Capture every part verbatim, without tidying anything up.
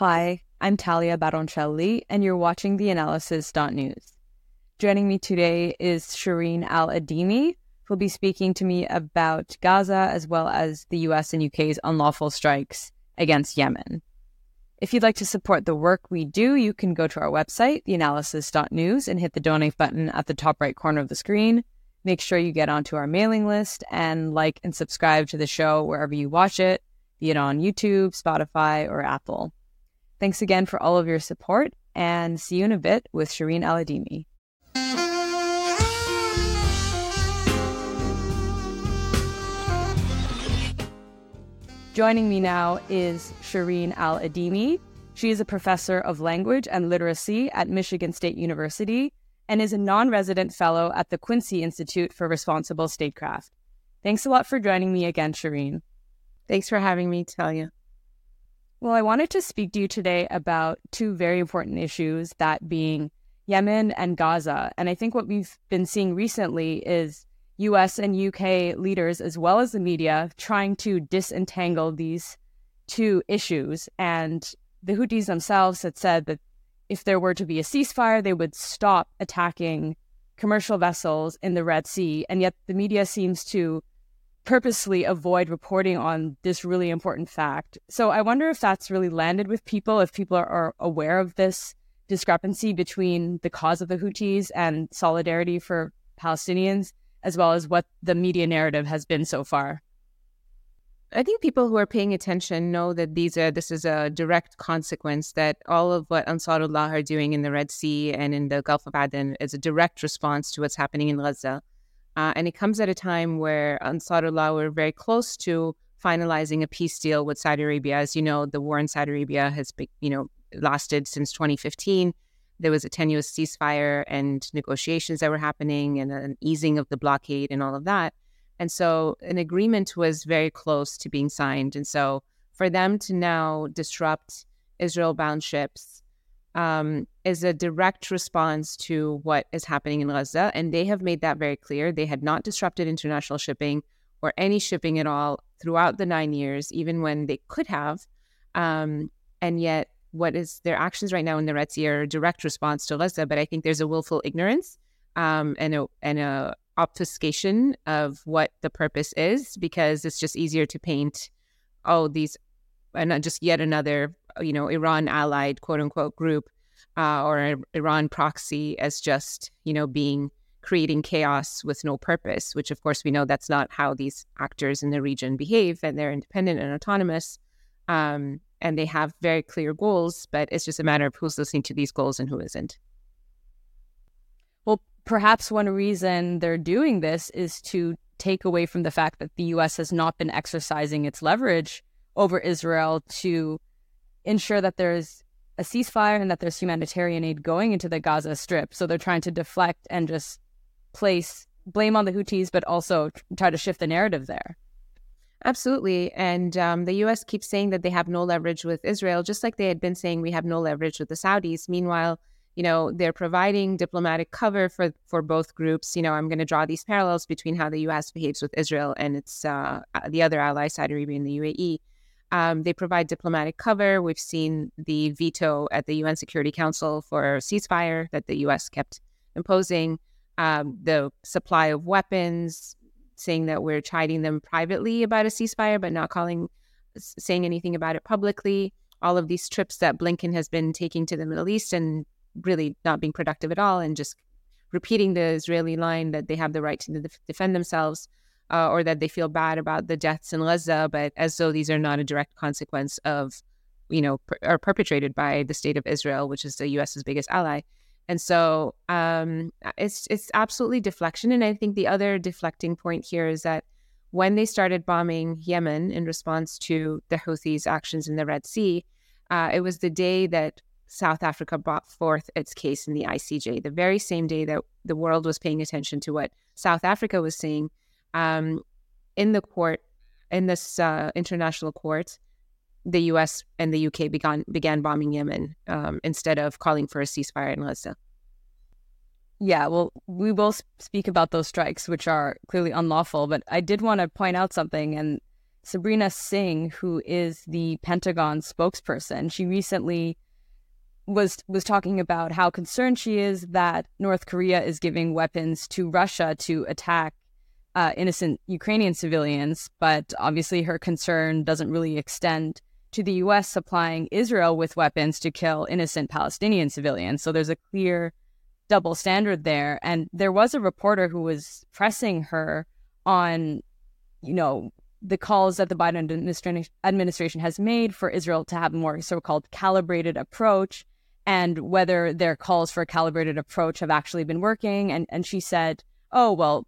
Hi, I'm Talia Baroncelli, and you're watching the analysis dot news. Joining me today is Shireen Al-Adeimi, who'll be speaking to me about Gaza as well as the U S and U K's unlawful strikes against Yemen. If you'd like to support the work we do, you can go to our website, the analysis dot news, and hit the donate button at the top right corner of the screen. Make sure you get onto our mailing list and like and subscribe to the show wherever you watch it, be it on YouTube, Spotify, or Apple. Thanks again for all of your support, and see you in a bit with Shireen Al-Adeimi. Joining me now is Shireen Al-Adeimi. She is a professor of language and literacy at Michigan State University and is a non-resident fellow at the Quincy Institute for Responsible Statecraft. Thanks a lot for joining me again, Shireen. Thanks for having me, Talia. Well, I wanted to speak to you today about two very important issues, that being Yemen and Gaza. And I think what we've been seeing recently is U S and U K leaders, as well as the media, trying to disentangle these two issues. And the Houthis themselves had said that if there were to be a ceasefire, they would stop attacking commercial vessels in the Red Sea. And yet the media seems to purposely avoid reporting on this really important fact. So I wonder if that's really landed with people, if people are, are aware of this discrepancy between the cause of the Houthis and solidarity for Palestinians, as well as what the media narrative has been so far. I think people who are paying attention know that these are this is a direct consequence, that all of what Ansarullah are doing in the Red Sea and in the Gulf of Aden is a direct response to what's happening in Gaza. Uh, and it comes at a time where Ansarullah were very close to finalizing a peace deal with Saudi Arabia. As you know, the war in Saudi Arabia has you know lasted since twenty fifteen. There was a tenuous ceasefire and negotiations that were happening and an easing of the blockade and all of that. And so an agreement was very close to being signed. And so for them to now disrupt Israel-bound ships um, is a direct response to what is happening in Gaza. And they have made that very clear. They had not disrupted international shipping or any shipping at all throughout the nine years, even when they could have. Um, and yet, what is their actions right now in the Red Sea are a direct response to Gaza, but I think there's a willful ignorance um, and a and a obfuscation of what the purpose is, because it's just easier to paint, oh, these, and just yet another, you know, Iran allied quote unquote group uh, or Iran proxy as just, you know, being creating chaos with no purpose, which of course we know that's not how these actors in the region behave, and they're independent and autonomous. Um, And they have very clear goals, but it's just a matter of who's listening to these goals and who isn't. Well, perhaps one reason they're doing this is to take away from the fact that the U S has not been exercising its leverage over Israel to ensure that there's a ceasefire and that there's humanitarian aid going into the Gaza Strip. So they're trying to deflect and just place blame on the Houthis, but also try to shift the narrative there. Absolutely. And um, the U S keeps saying that they have no leverage with Israel, just like they had been saying we have no leverage with the Saudis. Meanwhile, you know, they're providing diplomatic cover for, for both groups. You know, I'm going to draw these parallels between how the U S behaves with Israel and its uh, the other ally, Saudi Arabia and the U A E. Um, they provide diplomatic cover. We've seen the veto at the U N Security Council for a ceasefire that the U S kept imposing, um, the supply of weapons, saying that we're chiding them privately about a ceasefire, but not calling, saying anything about it publicly. All of these trips that Blinken has been taking to the Middle East and really not being productive at all, and just repeating the Israeli line that they have the right to defend themselves, uh, or that they feel bad about the deaths in Gaza, but as though these are not a direct consequence of, you know, per- are perpetrated by the state of Israel, which is the U S's biggest ally. And so um, it's it's absolutely deflection. And I think the other deflecting point here is that when they started bombing Yemen in response to the Houthis' actions in the Red Sea, uh, it was the day that South Africa brought forth its case in the I C J, the very same day that the world was paying attention to what South Africa was saying um, in the court, in this uh, international court. The U S and the U K began began bombing Yemen um, instead of calling for a ceasefire in Gaza. Yeah, well, we will speak about those strikes, which are clearly unlawful, but I did want to point out something, and Sabrina Singh, who is the Pentagon spokesperson, she recently was was talking about how concerned she is that North Korea is giving weapons to Russia to attack uh, innocent Ukrainian civilians. But obviously her concern doesn't really extend to the U S supplying Israel with weapons to kill innocent Palestinian civilians. So there's a clear double standard there. And there was a reporter who was pressing her on, you know, the calls that the Biden administra- administration has made for Israel to have a more so-called calibrated approach, and whether their calls for a calibrated approach have actually been working. And, and she said, oh, well,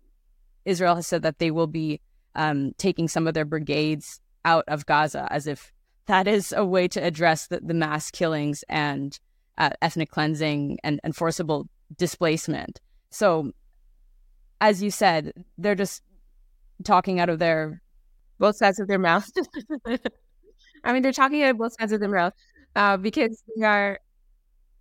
Israel has said that they will be um, taking some of their brigades out of Gaza, as if that is a way to address the, the mass killings and uh, ethnic cleansing and, and forcible displacement. So, as you said, they're just talking out of their... both sides of their mouth. I mean, they're talking out of both sides of their mouth uh, because they are...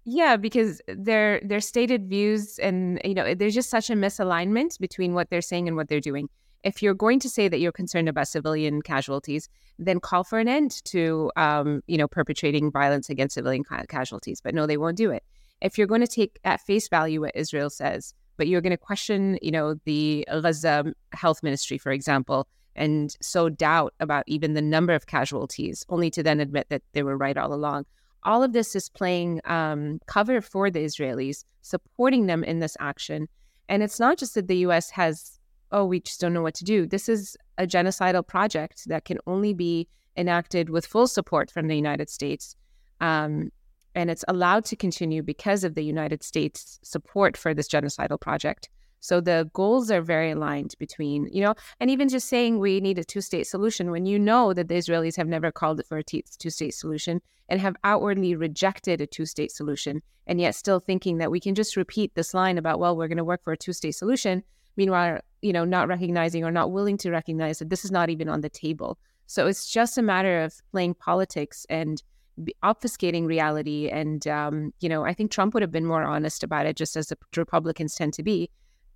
Yeah, because their their stated views and, you know, there's just such a misalignment between what they're saying and what they're doing. If you're going to say that you're concerned about civilian casualties, then call for an end to, um, you know, perpetrating violence against civilian ca- casualties. But no, they won't do it. If you're going to take at face value what Israel says, but you're going to question, you know, the Gaza health ministry, for example, and sow doubt about even the number of casualties, only to then admit that they were right all along. All of this is playing um, cover for the Israelis, supporting them in this action. And it's not just that the U S has, oh, we just don't know what to do. This is a genocidal project that can only be enacted with full support from the United States. Um, and it's allowed to continue because of the United States' support for this genocidal project. So the goals are very aligned between, you know, and even just saying we need a two-state solution when you know that the Israelis have never called for a two-state solution and have outwardly rejected a two-state solution, and yet still thinking that we can just repeat this line about, well, we're going to work for a two-state solution. Meanwhile, you know, not recognizing or not willing to recognize that this is not even on the table. So it's just a matter of playing politics and obfuscating reality. And, um, you know, I think Trump would have been more honest about it, just as the Republicans tend to be.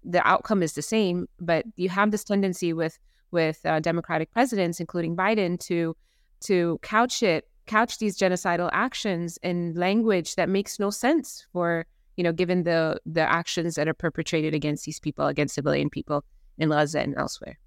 The outcome is the same, but you have this tendency with with uh, Democratic presidents, including Biden, to to couch it, couch these genocidal actions in language that makes no sense for, you know, given the the actions that are perpetrated against these people, against civilian people in Gaza and elsewhere.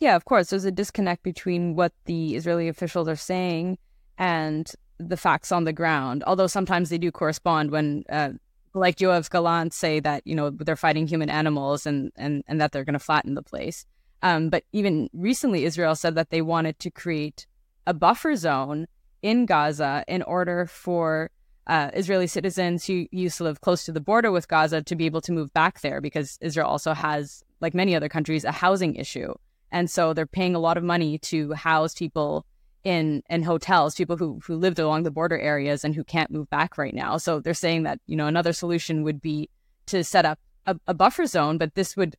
Yeah, of course, there's a disconnect between what the Israeli officials are saying and the facts on the ground. Although sometimes they do correspond when. Uh, like Yoav Galant say that, you know, they're fighting human animals and, and, and that they're going to flatten the place. Um, but even recently, Israel said that they wanted to create a buffer zone in Gaza in order for uh, Israeli citizens who used to live close to the border with Gaza to be able to move back there, because Israel also has, like many other countries, a housing issue. And so they're paying a lot of money to house people in in hotels, people who, who lived along the border areas and who can't move back right now. So they're saying that, you know, another solution would be to set up a, a buffer zone. But this would,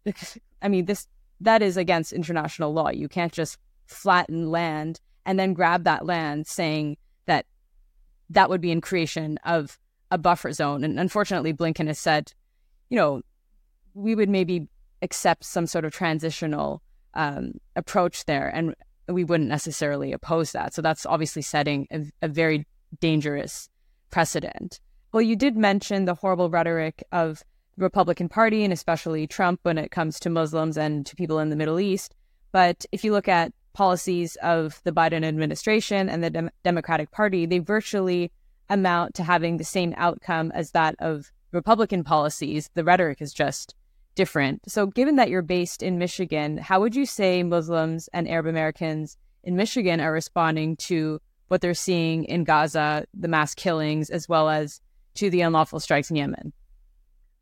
I mean, this that is against international law. You can't just flatten land and then grab that land, saying that that would be in creation of a buffer zone. And unfortunately, Blinken has said, you know, we would maybe accept some sort of transitional um, approach there. And we wouldn't necessarily oppose that. So that's obviously setting a, a very dangerous precedent. Well, you did mention the horrible rhetoric of the Republican Party and especially Trump when it comes to Muslims and to people in the Middle East. But if you look at policies of the Biden administration and the Dem- Democratic Party, they virtually amount to having the same outcome as that of Republican policies. The rhetoric is just different. So given that you're based in Michigan, how would you say Muslims and Arab Americans in Michigan are responding to what they're seeing in Gaza, the mass killings, as well as to the unlawful strikes in Yemen?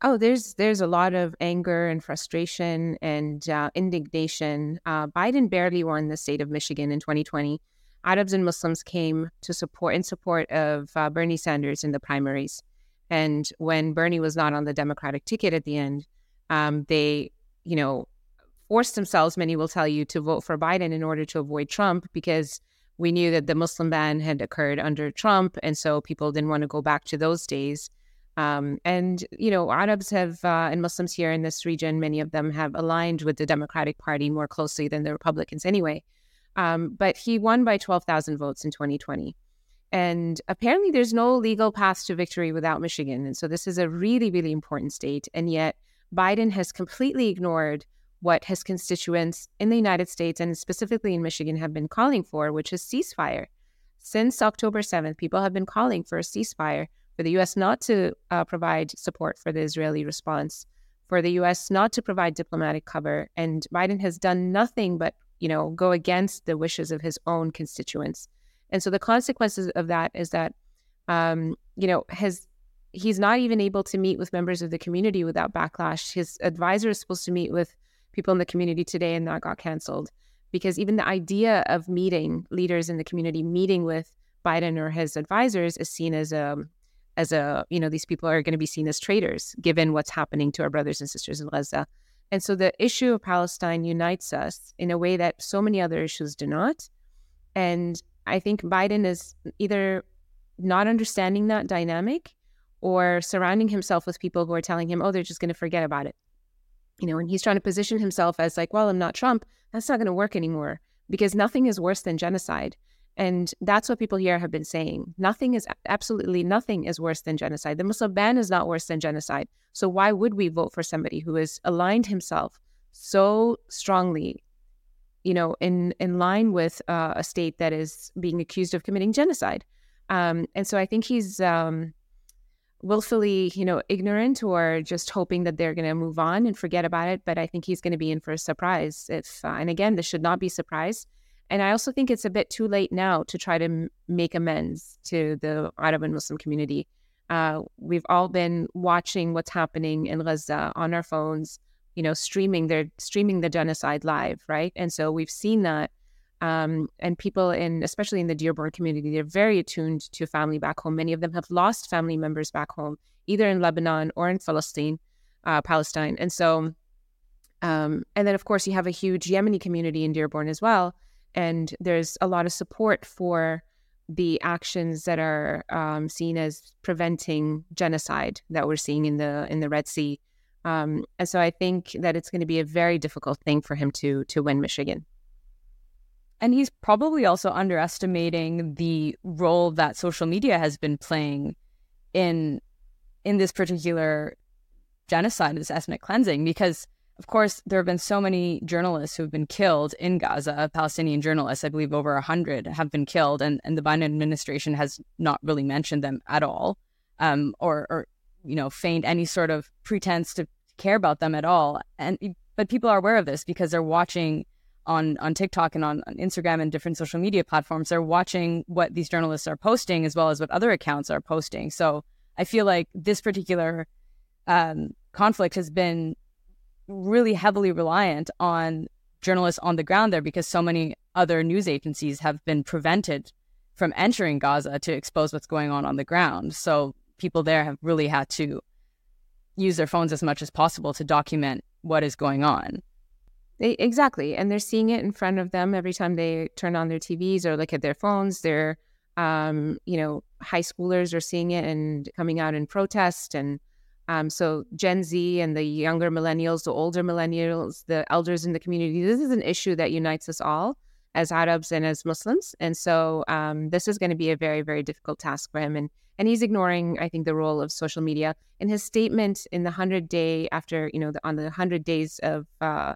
Oh, there's there's a lot of anger and frustration and uh, indignation. Uh, Biden barely won the state of Michigan in twenty twenty. Arabs and Muslims came to support in support of uh, Bernie Sanders in the primaries. And when Bernie was not on the Democratic ticket at the end, Um, they, you know, forced themselves, many will tell you, to vote for Biden in order to avoid Trump, because we knew that the Muslim ban had occurred under Trump. And so people didn't want to go back to those days. Um, and, you know, Arabs have uh, and Muslims here in this region, many of them have aligned with the Democratic Party more closely than the Republicans anyway. Um, but he won by twelve thousand votes in twenty twenty. And apparently there's no legal path to victory without Michigan. And so this is a really, really important state. And yet Biden has completely ignored what his constituents in the United States and specifically in Michigan have been calling for, which is ceasefire. Since October seventh, people have been calling for a ceasefire, for the U S not to uh, provide support for the Israeli response, for the U S not to provide diplomatic cover. And Biden has done nothing but, you know, go against the wishes of his own constituents. And so the consequences of that is that, um, you know, his, he's not even able to meet with members of the community without backlash. His advisor is supposed to meet with people in the community today, and that got canceled because even the idea of meeting leaders in the community, meeting with Biden or his advisors is seen as a, as a, you know, these people are going to be seen as traitors given what's happening to our brothers and sisters in Gaza. And so the issue of Palestine unites us in a way that so many other issues do not. And I think Biden is either not understanding that dynamic or surrounding himself with people who are telling him, oh, they're just going to forget about it. You know, and he's trying to position himself as like, well, I'm not Trump. That's not going to work anymore because nothing is worse than genocide. And that's what people here have been saying. Nothing is, absolutely nothing is worse than genocide. The Muslim ban is not worse than genocide. So why would we vote for somebody who has aligned himself so strongly, you know, in, in line with uh, a state that is being accused of committing genocide? Um, and so I think he's um, willfully, you know, ignorant or just hoping that they're going to move on and forget about it. But I think he's going to be in for a surprise. If uh, and again, this should not be surprised. And I also think it's a bit too late now to try to m- make amends to the Arab and Muslim community. Uh, we've all been watching what's happening in Gaza on our phones, you know, streaming their streaming the genocide live, right? And so we've seen that. Um, and people in, especially in the Dearborn community, they're very attuned to family back home. Many of them have lost family members back home, either in Lebanon or in Palestine, uh, Palestine. And so, um, and then of course you have a huge Yemeni community in Dearborn as well. And there's a lot of support for the actions that are um, seen as preventing genocide that we're seeing in the in the Red Sea. Um, and so I think that it's going to be a very difficult thing for him to to win Michigan. And he's probably also underestimating the role that social media has been playing in in this particular genocide, this ethnic cleansing, because of course, there have been so many journalists who have been killed in Gaza, Palestinian journalists, I believe over one hundred have been killed, and, and the Biden administration has not really mentioned them at all, um, or, or, you know, feigned any sort of pretense to care about them at all. And but people are aware of this because they're watching on, on TikTok and on, on Instagram and different social media platforms. They're watching what these journalists are posting as well as what other accounts are posting. So I feel like this particular um, conflict has been really heavily reliant on journalists on the ground there because so many other news agencies have been prevented from entering Gaza to expose what's going on on the ground. So people there have really had to use their phones as much as possible to document what is going on. Exactly. And they're seeing it in front of them every time they turn on their T Vs or look at their phones. They're, um, you know, high schoolers are seeing it and coming out in protest. And Um, so Gen Z and the younger millennials, the older millennials, the elders in the community, this is an issue that unites us all as Arabs and as Muslims. And so um, this is going to be a very, very difficult task for him. And and he's ignoring, I think, the role of social media. In his statement in the one hundred day after, you know, the, on the one hundred days of uh,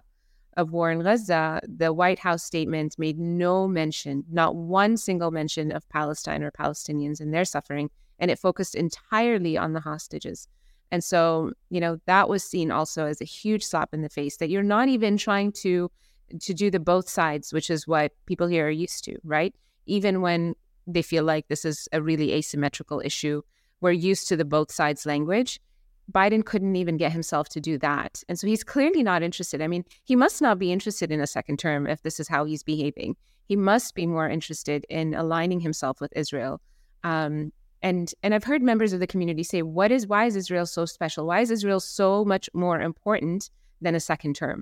of war in Gaza, the White House statement made no mention, not one single mention of Palestine or Palestinians and their suffering. And it focused entirely on the hostages. And so, you know, that was seen also as a huge slap in the face that you're not even trying to to do the both sides, which is what people here are used to, right? Even when they feel like this is a really asymmetrical issue, we're used to the both sides language. Biden couldn't even get himself to do that. And so he's clearly not interested. I mean, he must not be interested in a second term if this is how he's behaving. He must be more interested in aligning himself with Israel. Um And and I've heard members of the community say, "What is why is Israel so special? Why is Israel so much more important than a second term?"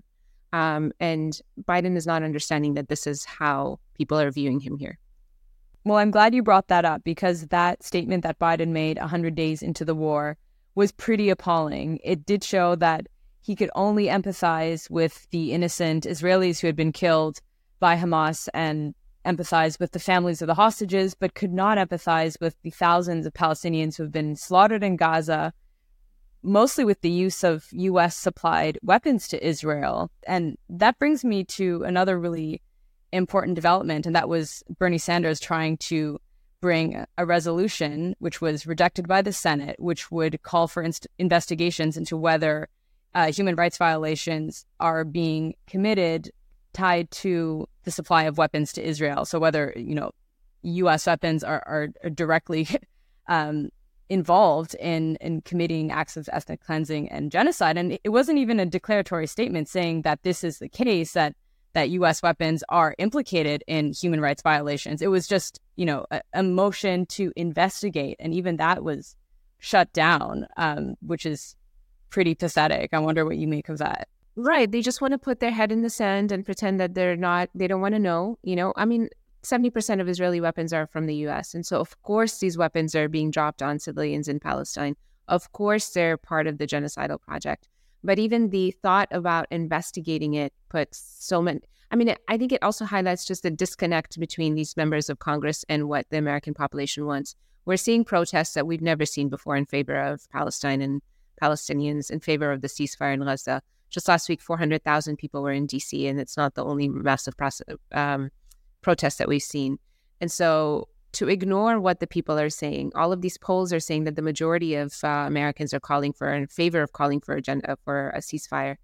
Um, and Biden is not understanding that this is how people are viewing him here. Well, I'm glad you brought that up because that statement that Biden made one hundred days into the war was pretty appalling. It did show that he could only empathize with the innocent Israelis who had been killed by Hamas and empathize with the families of the hostages, but could not empathize with the thousands of Palestinians who have been slaughtered in Gaza, mostly with the use of U S supplied weapons to Israel. And that brings me to another really important development, and that was Bernie Sanders trying to bring a resolution, which was rejected by the Senate, which would call for inst- investigations into whether uh, human rights violations are being committed tied to the supply of weapons to Israel. So whether, you know, U S weapons are, are, are directly um, involved in, in committing acts of ethnic cleansing and genocide. And it wasn't even a declaratory statement saying that this is the case, that that U S weapons are implicated in human rights violations. It was just, you know, a, a motion to investigate. And even that was shut down, um, which is pretty pathetic. I wonder what you make of that. Right. They just want to put their head in the sand and pretend that they're not, they don't want to know, you know, I mean, seventy percent of Israeli weapons are from the U S. And so, of course, these weapons are being dropped on civilians in Palestine. Of course, they're part of the genocidal project. But even the thought about investigating it puts so many, I mean, I think it also highlights just the disconnect between these members of Congress and what the American population wants. We're seeing protests that we've never seen before in favor of Palestine and Palestinians, in favor of the ceasefire in Gaza. Just last week, four hundred thousand people were in D C, and it's not the only massive proce- um, protest that we've seen. And so to ignore what the people are saying, all of these polls are saying that the majority of uh, Americans are calling for, in favor of calling for a, gen- uh, for a ceasefire.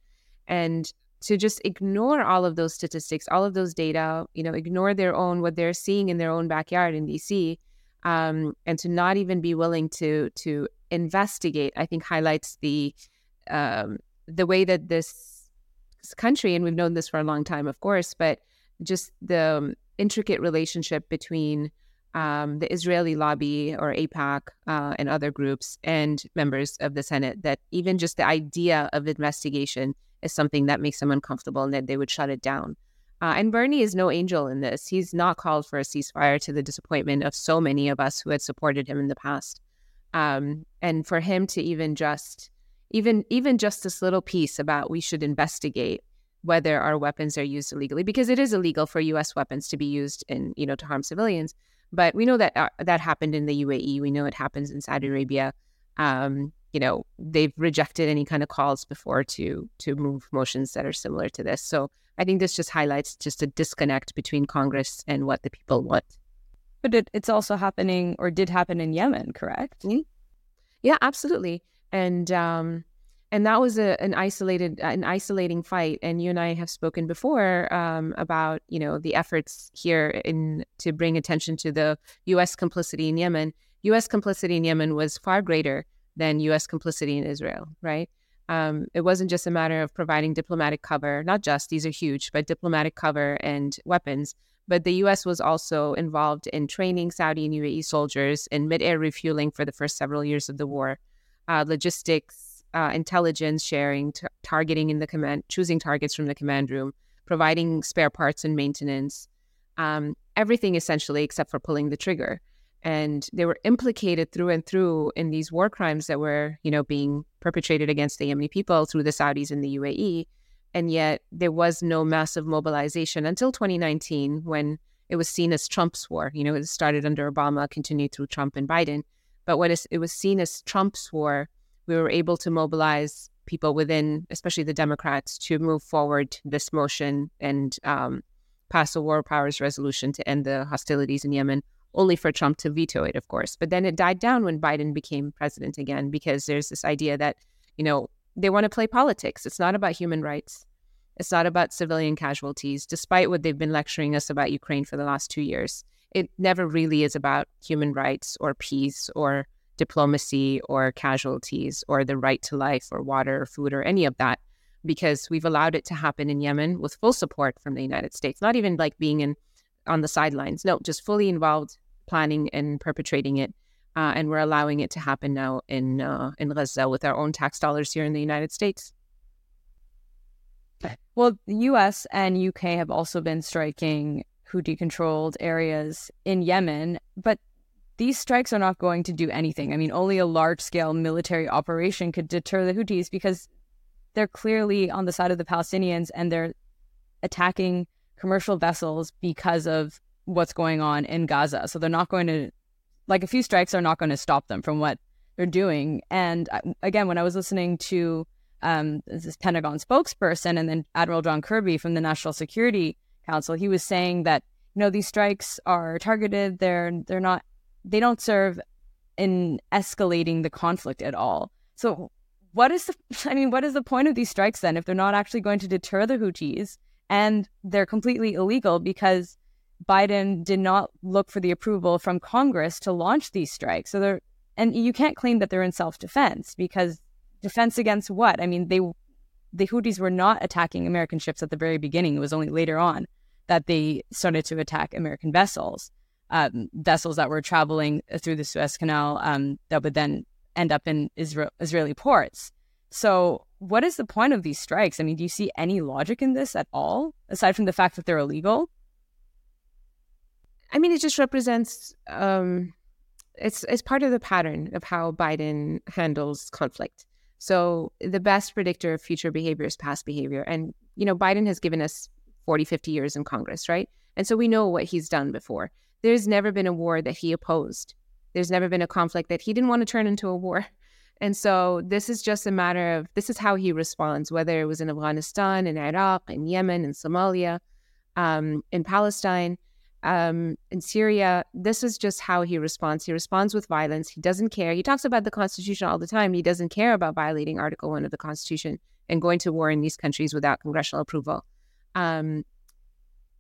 And to just ignore all of those statistics, all of those data, you know, ignore their own, what they're seeing in their own backyard in D C, um, and to not even be willing to to investigate, I think highlights the... Um, the way that this country, and we've known this for a long time, of course, but just the um, intricate relationship between um, the Israeli lobby or AIPAC uh, and other groups and members of the Senate, that even just the idea of investigation is something that makes them uncomfortable and that they would shut it down. Uh, and Bernie is no angel in this. He's not called for a ceasefire, to the disappointment of so many of us who had supported him in the past. Um, and for him to even just... Even even just this little piece about we should investigate whether our weapons are used illegally, because it is illegal for U S weapons to be used in, you know, to harm civilians. But we know that uh, that happened in the U A E. We know it happens in Saudi Arabia. Um, you know, they've rejected any kind of calls before to to move motions that are similar to this. So I think this just highlights just a disconnect between Congress and what the people want. But it, it's also happening, or did happen, in Yemen, correct? Mm-hmm. Yeah, absolutely. And um, and that was a, an isolated, an isolating fight. And you and I have spoken before um, about, you know, the efforts here in to bring attention to the U S complicity in Yemen. U S complicity in Yemen was far greater than U S complicity in Israel, right? Um, it wasn't just a matter of providing diplomatic cover, not just, these are huge, but diplomatic cover and weapons. But the U S was also involved in training Saudi and U A E soldiers in mid-air refueling for the first several years of the war. Uh, logistics, uh, intelligence sharing, t- targeting in the command, choosing targets from the command room, providing spare parts and maintenance, um, everything essentially except for pulling the trigger. And they were implicated through and through in these war crimes that were, you know, being perpetrated against the Yemeni people through the Saudis and the U A E. And yet there was no massive mobilization until twenty nineteen, when it was seen as Trump's war. You know, it started under Obama, continued through Trump and Biden. But when it was seen as Trump's war, we were able to mobilize people within, especially the Democrats, to move forward this motion and um, pass a war powers resolution to end the hostilities in Yemen, only for Trump to veto it, of course. But then it died down when Biden became president again, because there's this idea that, you know, they want to play politics. It's not about human rights. It's not about civilian casualties, despite what they've been lecturing us about Ukraine for the last two years. It never really is about human rights or peace or diplomacy or casualties or the right to life or water or food or any of that, because we've allowed it to happen in Yemen with full support from the United States, not even like being in on the sidelines. No, just fully involved, planning and perpetrating it. Uh, and we're allowing it to happen now in, uh, in Gaza with our own tax dollars here in the United States. Well, the U S and U K have also been striking Houthi-controlled areas in Yemen, but these strikes are not going to do anything. I mean, only a large-scale military operation could deter the Houthis, because they're clearly on the side of the Palestinians and they're attacking commercial vessels because of what's going on in Gaza. So they're not going to, like a few strikes are not going to stop them from what they're doing. And again, when I was listening to um, this Pentagon spokesperson and then Admiral John Kirby from the National Security Council, he was saying that, you know, these strikes are targeted. They're, they're not, they don't serve in escalating the conflict at all. So what is the, I mean, what is the point of these strikes then if they're not actually going to deter the Houthis and they're completely illegal because Biden did not look for the approval from Congress to launch these strikes. So they're, and you can't claim that they're in self-defense, because defense against what? I mean, they, the Houthis were not attacking American ships at the very beginning. It was only later on that they started to attack American vessels, um, vessels that were traveling through the Suez Canal um, that would then end up in Israel, Israeli ports. So what is the point of these strikes? I mean, do you see any logic in this at all, aside from the fact that they're illegal? I mean, it just represents, um, it's it's part of the pattern of how Biden handles conflict. So the best predictor of future behavior is past behavior. And, you know, Biden has given us forty, fifty years in Congress, right? And so we know what he's done before. There's never been a war that he opposed. There's never been a conflict that he didn't want to turn into a war. And so this is just a matter of, this is how he responds, whether it was in Afghanistan, in Iraq, in Yemen, in Somalia, um, in Palestine, um, in Syria. This is just how he responds. He responds with violence. He doesn't care. He talks about the Constitution all the time. He doesn't care about violating Article One of the Constitution and going to war in these countries without congressional approval. Um,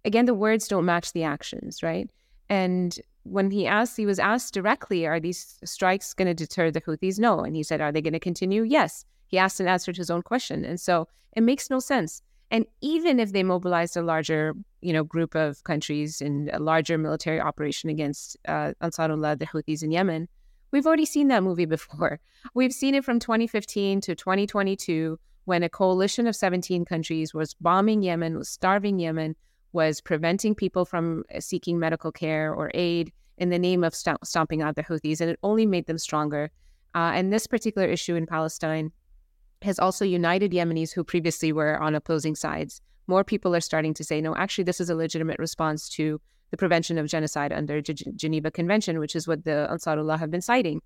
again, the words don't match the actions, right? And when he asked, he was asked directly, are these strikes going to deter the Houthis? No. And he said, are they going to continue? Yes. He asked and answered his own question. And so it makes no sense. And even if they mobilized a larger, you know, group of countries in a larger military operation against uh, Ansarullah, the Houthis in Yemen, we've already seen that movie before. We've seen it from twenty fifteen to twenty twenty-two, when a coalition of seventeen countries was bombing Yemen, was starving Yemen, was preventing people from seeking medical care or aid in the name of stomp- stomping out the Houthis, and it only made them stronger. Uh, and this particular issue in Palestine has also united Yemenis who previously were on opposing sides. More people are starting to say, no, actually, this is a legitimate response to the prevention of genocide under G- Geneva Convention, which is what the Ansarullah have been citing.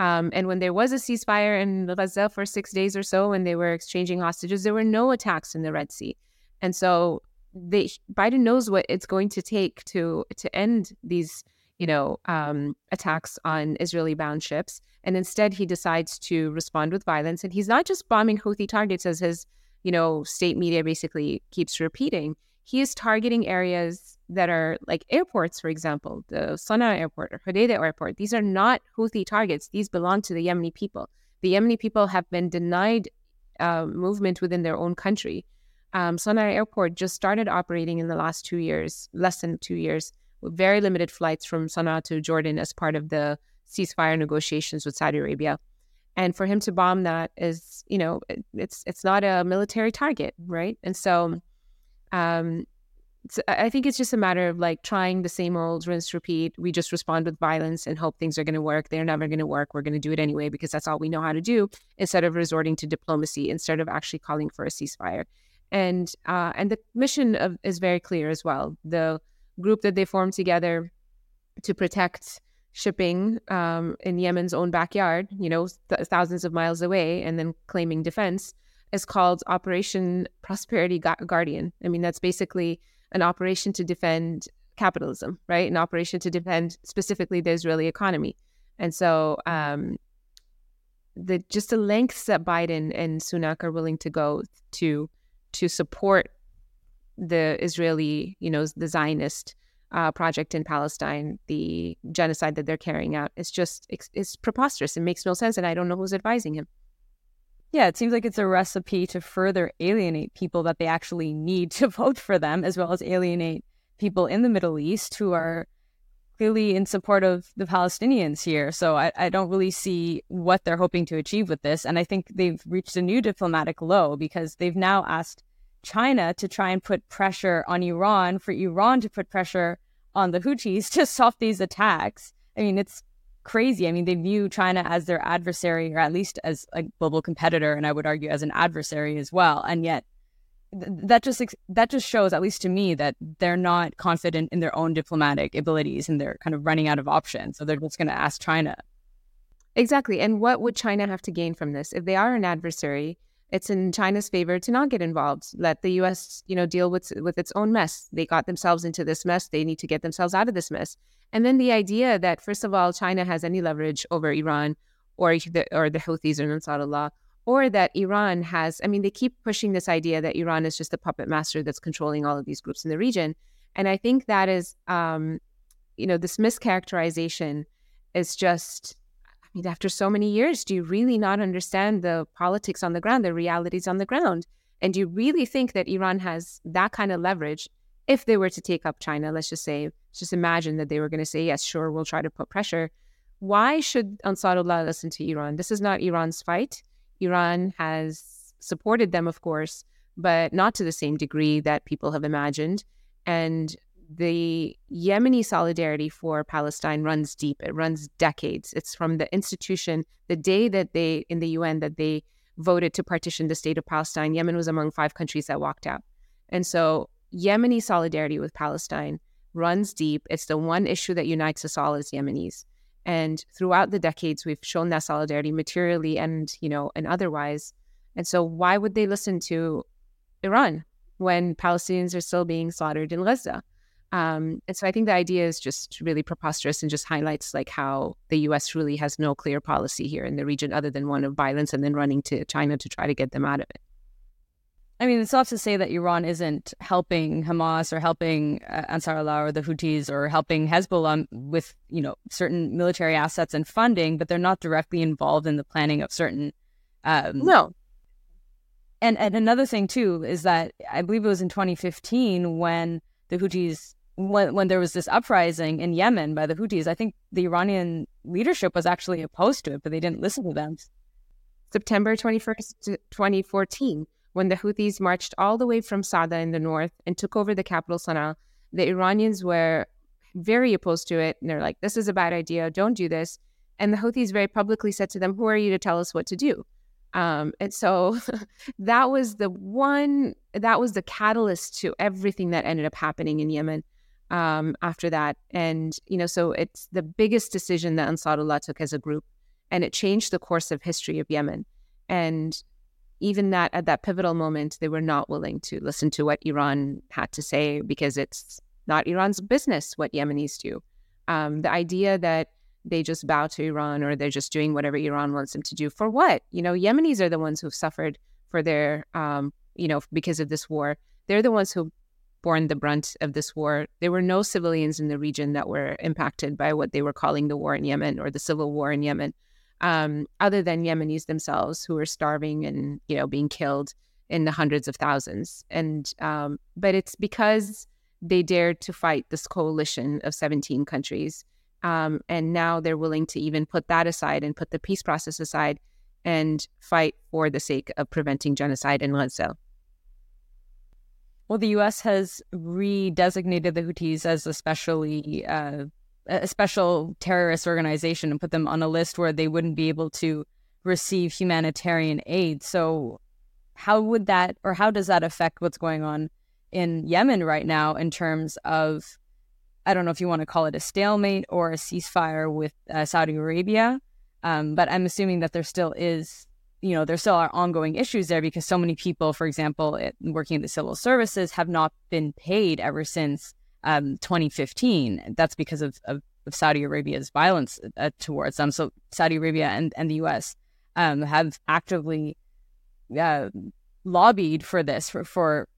Um, and when there was a ceasefire in Gaza for six days or so, and they were exchanging hostages, there were no attacks in the Red Sea. And so They, Biden knows what it's going to take to to end these, you know, um, attacks on Israeli-bound ships. And instead, he decides to respond with violence. And he's not just bombing Houthi targets, as his, you know, state media basically keeps repeating. He is targeting areas that are like airports, for example, the Sana'a airport or Hodeidah airport. These are not Houthi targets. These belong to the Yemeni people. The Yemeni people have been denied uh, movement within their own country. Um, Sana'a Airport just started operating in the last two years, less than two years, with very limited flights from Sana'a to Jordan as part of the ceasefire negotiations with Saudi Arabia. And for him to bomb that is, you know, it, it's it's not a military target, right? And so um, it's, I think it's just a matter of like trying the same old rinse, repeat. We just respond with violence and hope things are going to work. They're never going to work. We're going to do it anyway because that's all we know how to do, instead of resorting to diplomacy, instead of actually calling for a ceasefire. And uh, and the mission of, is very clear as well. The group that they formed together to protect shipping um, in Yemen's own backyard, you know, th- thousands of miles away, and then claiming defense, is called Operation Prosperity Guardian. I mean, that's basically an operation to defend capitalism, right? An operation to defend specifically the Israeli economy. And so um, the just the lengths that Biden and Sunak are willing to go to to support the Israeli, you know, the Zionist uh, project in Palestine, the genocide that they're carrying out, it's just, it's, it's preposterous. It makes no sense. And I don't know who's advising him. Yeah, it seems like it's a recipe to further alienate people that they actually need to vote for them, as well as alienate people in the Middle East who are clearly in support of the Palestinians here. So I, I don't really see what they're hoping to achieve with this. And I think they've reached a new diplomatic low, because they've now asked China to try and put pressure on Iran, for Iran to put pressure on the Houthis to stop these attacks. I mean, it's crazy. I mean, they view China as their adversary, or at least as a global competitor, and I would argue as an adversary as well. And yet that just that just shows, at least to me, that they're not confident in their own diplomatic abilities and they're kind of running out of options. So they're just going to ask China. Exactly. And what would China have to gain from this? If they are an adversary, it's in China's favor to not get involved. Let the U S, you know, deal with with its own mess. They got themselves into this mess. They need to get themselves out of this mess. And then the idea that, first of all, China has any leverage over Iran or the, or the Houthis or Ansarullah, or that Iran has, I mean, they keep pushing this idea that Iran is just the puppet master that's controlling all of these groups in the region. And I think that is, um, you know, this mischaracterization is just, I mean, after so many years, do you really not understand the politics on the ground, the realities on the ground? And do you really think that Iran has that kind of leverage if they were to take up China? Let's just say, let's just imagine that they were going to say, yes, sure, we'll try to put pressure. Why should Ansarullah listen to Iran? This is not Iran's fight. Iran has supported them, of course, but not to the same degree that people have imagined. And the Yemeni solidarity for Palestine runs deep. It runs decades. It's from the institution, the day that they, in the U N, that they voted to partition the state of Palestine, Yemen was among five countries that walked out. And so Yemeni solidarity with Palestine runs deep. It's the one issue that unites us all as Yemenis. And throughout the decades, we've shown that solidarity materially and, you know, and otherwise. And so why would they listen to Iran when Palestinians are still being slaughtered in Gaza? Um, and so I think the idea is just really preposterous and just highlights like how the U S really has no clear policy here in the region other than one of violence and then running to China to try to get them out of it. I mean, it's not to say that Iran isn't helping Hamas or helping Ansarullah or the Houthis or helping Hezbollah with, you know, certain military assets and funding, but they're not directly involved in the planning of certain. Um, no. And and another thing, too, is that I believe it was in twenty fifteen when the Houthis, when, when there was this uprising in Yemen by the Houthis, I think the Iranian leadership was actually opposed to it, but they didn't listen to them. September twenty-first, twenty fourteen. When the Houthis marched all the way from Sa'ada in the north and took over the capital Sana'a, the Iranians were very opposed to it. And they're like, this is a bad idea. Don't do this. And the Houthis very publicly said to them, who are you to tell us what to do? Um, and so that was the one, that was the catalyst to everything that ended up happening in Yemen um, after that. And, you know, so it's the biggest decision that Ansarullah took as a group. And it changed the course of history of Yemen. And even that at that pivotal moment, they were not willing to listen to what Iran had to say because it's not Iran's business what Yemenis do. Um, the idea that they just bow to Iran or they're just doing whatever Iran wants them to do for what? You know, Yemenis are the ones who've suffered for their, um, you know, because of this war. They're the ones who borne the brunt of this war. There were no civilians in the region that were impacted by what they were calling the war in Yemen or the civil war in Yemen. Um, other than Yemenis themselves who are starving and, you know, being killed in the hundreds of thousands. And um, but it's because they dared to fight this coalition of seventeen countries. Um, and now they're willing to even put that aside and put the peace process aside and fight for the sake of preventing genocide in Gaza. Well, the U S has redesignated the Houthis as especially... Uh... a special terrorist organization and put them on a list where they wouldn't be able to receive humanitarian aid. So how would that, or how does that affect what's going on in Yemen right now in terms of, I don't know if you want to call it a stalemate or a ceasefire with uh, Saudi Arabia, um, but I'm assuming that there still is, you know, there still are ongoing issues there because so many people, for example, it, working in the civil services have not been paid ever since Um, twenty fifteen. That's because of, of, of Saudi Arabia's violence uh, towards them. So Saudi Arabia and, and the U S um, have actively uh, lobbied for this, for, for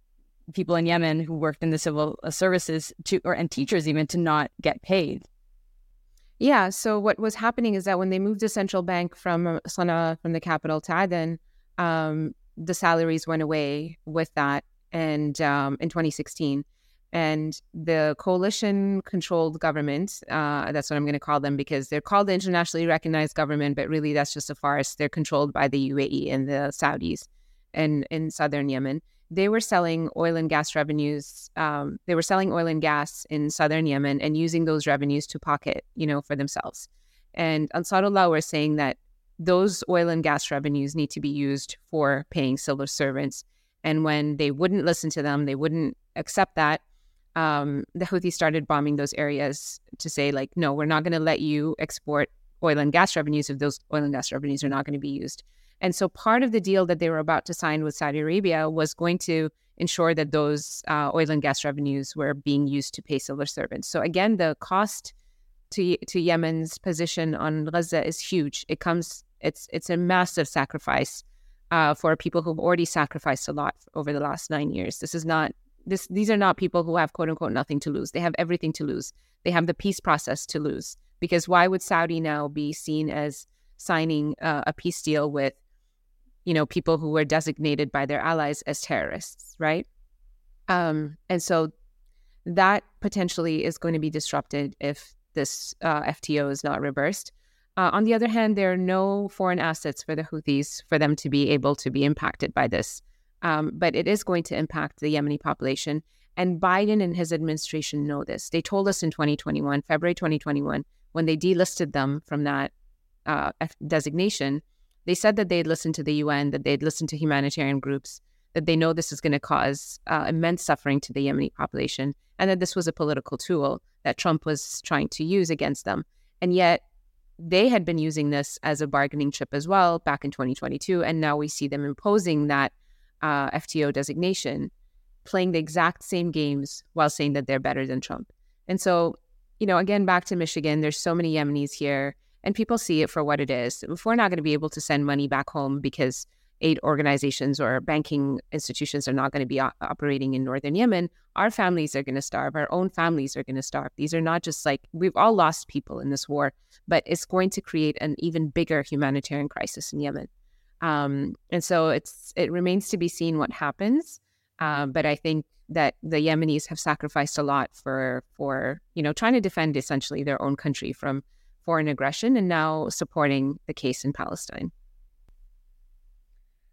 people in Yemen who worked in the civil services to, or and teachers even, to not get paid. Yeah. So what was happening is that when they moved the central bank from Sana'a, from the capital to Aden, um, the salaries went away with that. And um, in twenty sixteen. And the coalition-controlled government, uh, that's what I'm going to call them because they're called the internationally recognized government, but really that's just a farce. They're controlled by the U A E and the Saudis and in southern Yemen. They were selling oil and gas revenues. Um, they were selling oil and gas in southern Yemen and using those revenues to pocket, you know, for themselves. And Ansarullah were saying that those oil and gas revenues need to be used for paying civil servants. And when they wouldn't listen to them, they wouldn't accept that, um, the Houthis started bombing those areas to say, like, no, we're not going to let you export oil and gas revenues if those oil and gas revenues are not going to be used. And so part of the deal that they were about to sign with Saudi Arabia was going to ensure that those uh, oil and gas revenues were being used to pay civil servants. So again, the cost to to Yemen's position on Gaza is huge. It comes, it's it's a massive sacrifice uh, for people who've already sacrificed a lot over the last nine years. This is not, this these are not people who have, quote unquote, nothing to lose. They have everything to lose. They have the peace process to lose. Because why would Saudi now be seen as signing uh, a peace deal with, you know, people who were designated by their allies as terrorists, right? Um, and so that potentially is going to be disrupted if this uh, F T O is not reversed. Uh, on the other hand, there are no foreign assets for the Houthis for them to be able to be impacted by this. Um, but it is going to impact the Yemeni population. And Biden and his administration know this. They told us in twenty twenty-one, February twenty twenty-one, when they delisted them from that uh, designation, they said that they'd listened to the U N, that they'd listened to humanitarian groups, that they know this is going to cause uh, immense suffering to the Yemeni population, and that this was a political tool that Trump was trying to use against them. And yet they had been using this as a bargaining chip as well back in twenty twenty-two, and now we see them imposing that uh, F T O designation, playing the exact same games while saying that they're better than Trump. And so, you know, again, back to Michigan, there's so many Yemenis here. And people see it for what it is. If we're not going to be able to send money back home because aid organizations or banking institutions are not going to be o- operating in northern Yemen, our families are going to starve. Our own families are going to starve. These are not just like, we've all lost people in this war, but it's going to create an even bigger humanitarian crisis in Yemen. Um, and so it's it remains to be seen what happens. Uh, but I think that the Yemenis have sacrificed a lot for, for you know, trying to defend essentially their own country from foreign aggression, and now supporting the case in Palestine.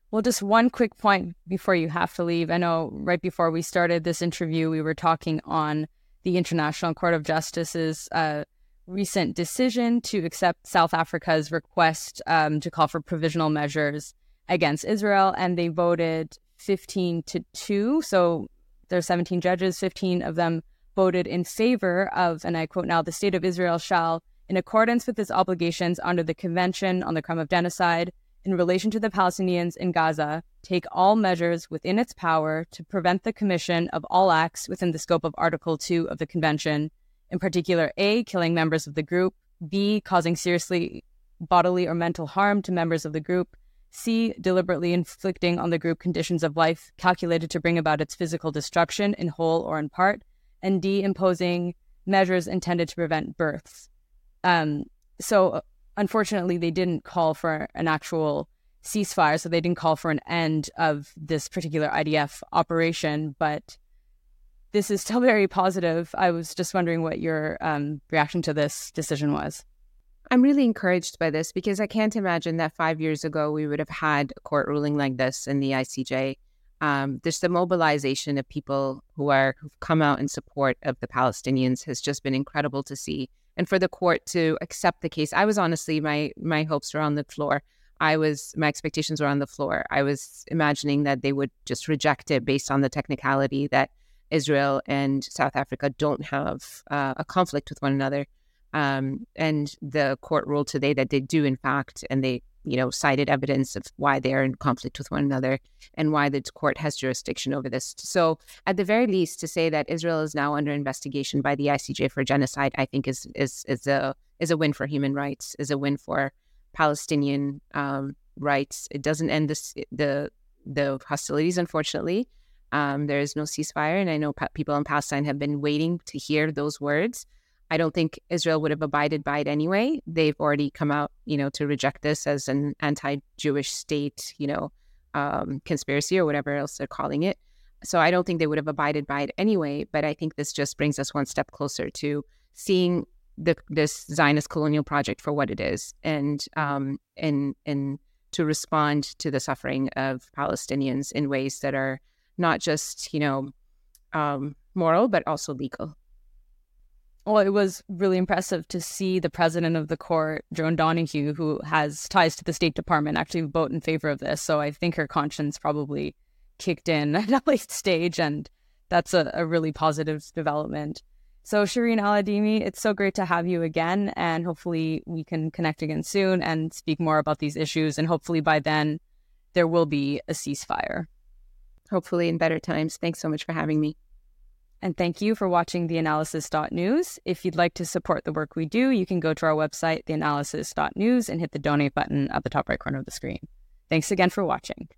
Well, just one quick point before you have to leave. I know right before we started this interview, we were talking on the International Court of Justice's uh, recent decision to accept South Africa's request um, to call for provisional measures against Israel, and they voted fifteen to two. So there's seventeen judges, fifteen of them voted in favor of, and I quote now, "The state of Israel shall, in accordance with its obligations under the Convention on the Crime of Genocide in relation to the Palestinians in Gaza, take all measures within its power to prevent the commission of all acts within the scope of Article two of the Convention, in particular, A, killing members of the group, B, causing seriously bodily or mental harm to members of the group, C, deliberately inflicting on the group conditions of life calculated to bring about its physical destruction in whole or in part, and D, imposing measures intended to prevent births." Um, so unfortunately, they didn't call for an actual ceasefire. So they didn't call for an end of this particular I D F operation. But this is still very positive. I was just wondering what your um, reaction to this decision was. I'm really encouraged by this, because I can't imagine that five years ago we would have had a court ruling like this in the I C J. Um, there's the mobilization of people who are who've come out in support of the Palestinians has just been incredible to see. And for the court to accept the case, I was honestly, my my hopes were on the floor. I was, my expectations were on the floor. I was imagining that they would just reject it based on the technicality that Israel and South Africa don't have uh, a conflict with one another. Um, and the court ruled today that they do, in fact, and they, you know, cited evidence of why they are in conflict with one another and why the court has jurisdiction over this. So at the very least, to say that Israel is now under investigation by the I C J for genocide, I think is is is a is a win for human rights, is a win for Palestinian um, rights. It doesn't end this, the the hostilities, unfortunately. Um, there is no ceasefire, and I know pa- people in Palestine have been waiting to hear those words. I don't think Israel would have abided by it anyway. They've already come out, you know, to reject this as an anti-Jewish state, you know, um, conspiracy or whatever else they're calling it. So I don't think they would have abided by it anyway. But I think this just brings us one step closer to seeing the, this Zionist colonial project for what it is, and um, and and to respond to the suffering of Palestinians in ways that are not just, you know, um, moral, but also legal. Well, it was really impressive to see the president of the court, Joan Donoghue, who has ties to the State Department, actually vote in favor of this. So I think her conscience probably kicked in at a late stage, and that's a, a really positive development. So Shireen Al-Adeimi, it's so great to have you again, and hopefully we can connect again soon and speak more about these issues, and hopefully by then there will be a ceasefire. Hopefully in better times. Thanks so much for having me. And thank you for watching the analysis dot news. If you'd like to support the work we do, you can go to our website, the analysis dot news, and hit the donate button at the top right corner of the screen. Thanks again for watching.